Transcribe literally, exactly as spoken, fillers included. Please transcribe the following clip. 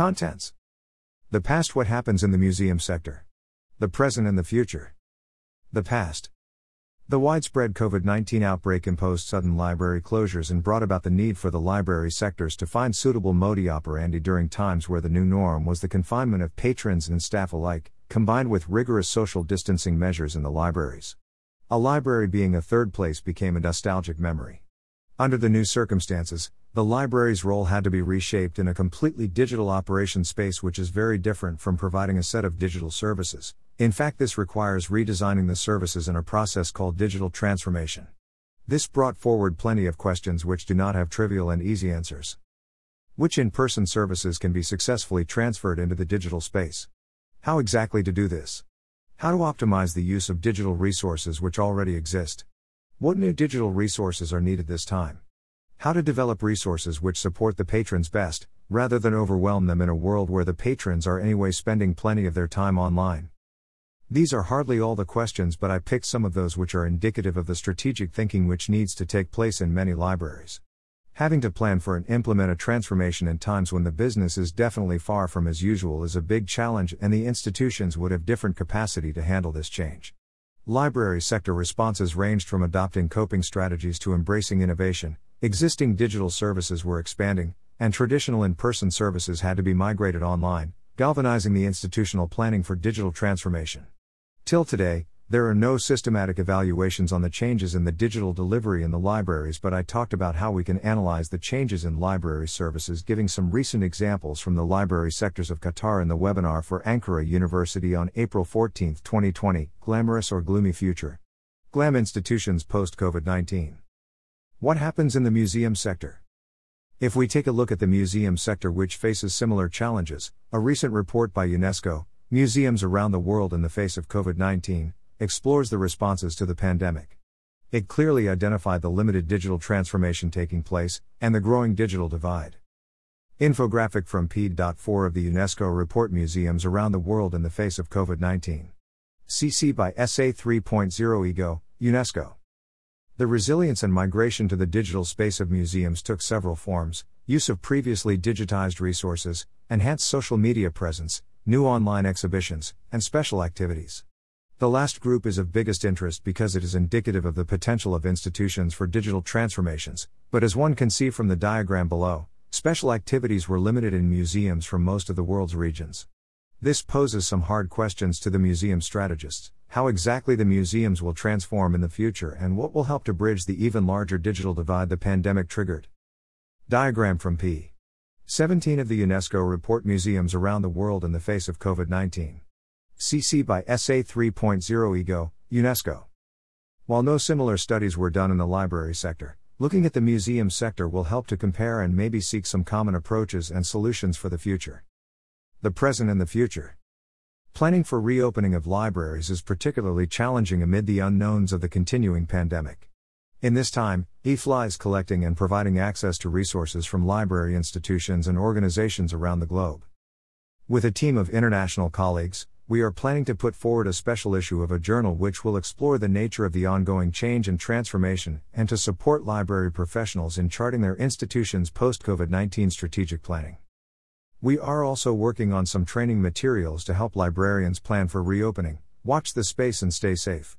Contents. The past: what happens in the museum sector. The present and the future. The past. The widespread COVID nineteen outbreak imposed sudden library closures and brought about the need for the library sectors to find suitable modus operandi during times where the new norm was the confinement of patrons and staff alike, combined with rigorous social distancing measures in the libraries. A library being a third place became a nostalgic memory. Under the new circumstances, the library's role had to be reshaped in a completely digital operation space, which is very different from providing a set of digital services. In fact, this requires redesigning the services in a process called digital transformation. This brought forward plenty of questions which do not have trivial and easy answers. Which in-person services can be successfully transferred into the digital space? How exactly to do this? How to optimize the use of digital resources which already exist? What new digital resources are needed this time? How to develop resources which support the patrons best, rather than overwhelm them in a world where the patrons are anyway spending plenty of their time online? These are hardly all the questions, but I picked some of those which are indicative of the strategic thinking which needs to take place in many libraries. Having to plan for and implement a transformation in times when the business is definitely far from as usual is a big challenge, and the institutions would have different capacity to handle this change. Library sector responses ranged from adopting coping strategies to embracing innovation. Existing digital services were expanding, and traditional in-person services had to be migrated online, galvanizing the institutional planning for digital transformation. Till today, there are no systematic evaluations on the changes in the digital delivery in the libraries, but I talked about how we can analyze the changes in library services, giving some recent examples from the library sectors of Qatar in the webinar for Ankara University on April fourteenth twenty twenty, Glamorous or Gloomy Future. Glam Institutions Post-COVID nineteen. What happens in the museum sector? If we take a look at the museum sector, which faces similar challenges, a recent report by UNESCO, Museums Around the World in the Face of COVID nineteen, explores the responses to the pandemic. It clearly identified the limited digital transformation taking place, and the growing digital divide. Infographic from page four of the UNESCO report Museums Around the World in the Face of COVID nineteen. C C by S A three point oh Ego, UNESCO. The resilience and migration to the digital space of museums took several forms: use of previously digitized resources, enhanced social media presence, new online exhibitions, and special activities. The last group is of biggest interest because it is indicative of the potential of institutions for digital transformations, but as one can see from the diagram below, special activities were limited in museums from most of the world's regions. This poses some hard questions to the museum strategists. How exactly the museums will transform in the future, and what will help to bridge the even larger digital divide the pandemic triggered. Diagram from page seventeen of the UNESCO report Museums Around the World in the Face of COVID nineteen. C C by S A three point oh Ego, UNESCO. While no similar studies were done in the library sector, looking at the museum sector will help to compare and maybe seek some common approaches and solutions for the future. The present and the future. Planning for reopening of libraries is particularly challenging amid the unknowns of the continuing pandemic. In this time, E F L I is collecting and providing access to resources from library institutions and organizations around the globe. With a team of international colleagues, we are planning to put forward a special issue of a journal which will explore the nature of the ongoing change and transformation, and to support library professionals in charting their institutions' post-COVID nineteen strategic planning. We are also working on some training materials to help librarians plan for reopening. Watch this space and stay safe.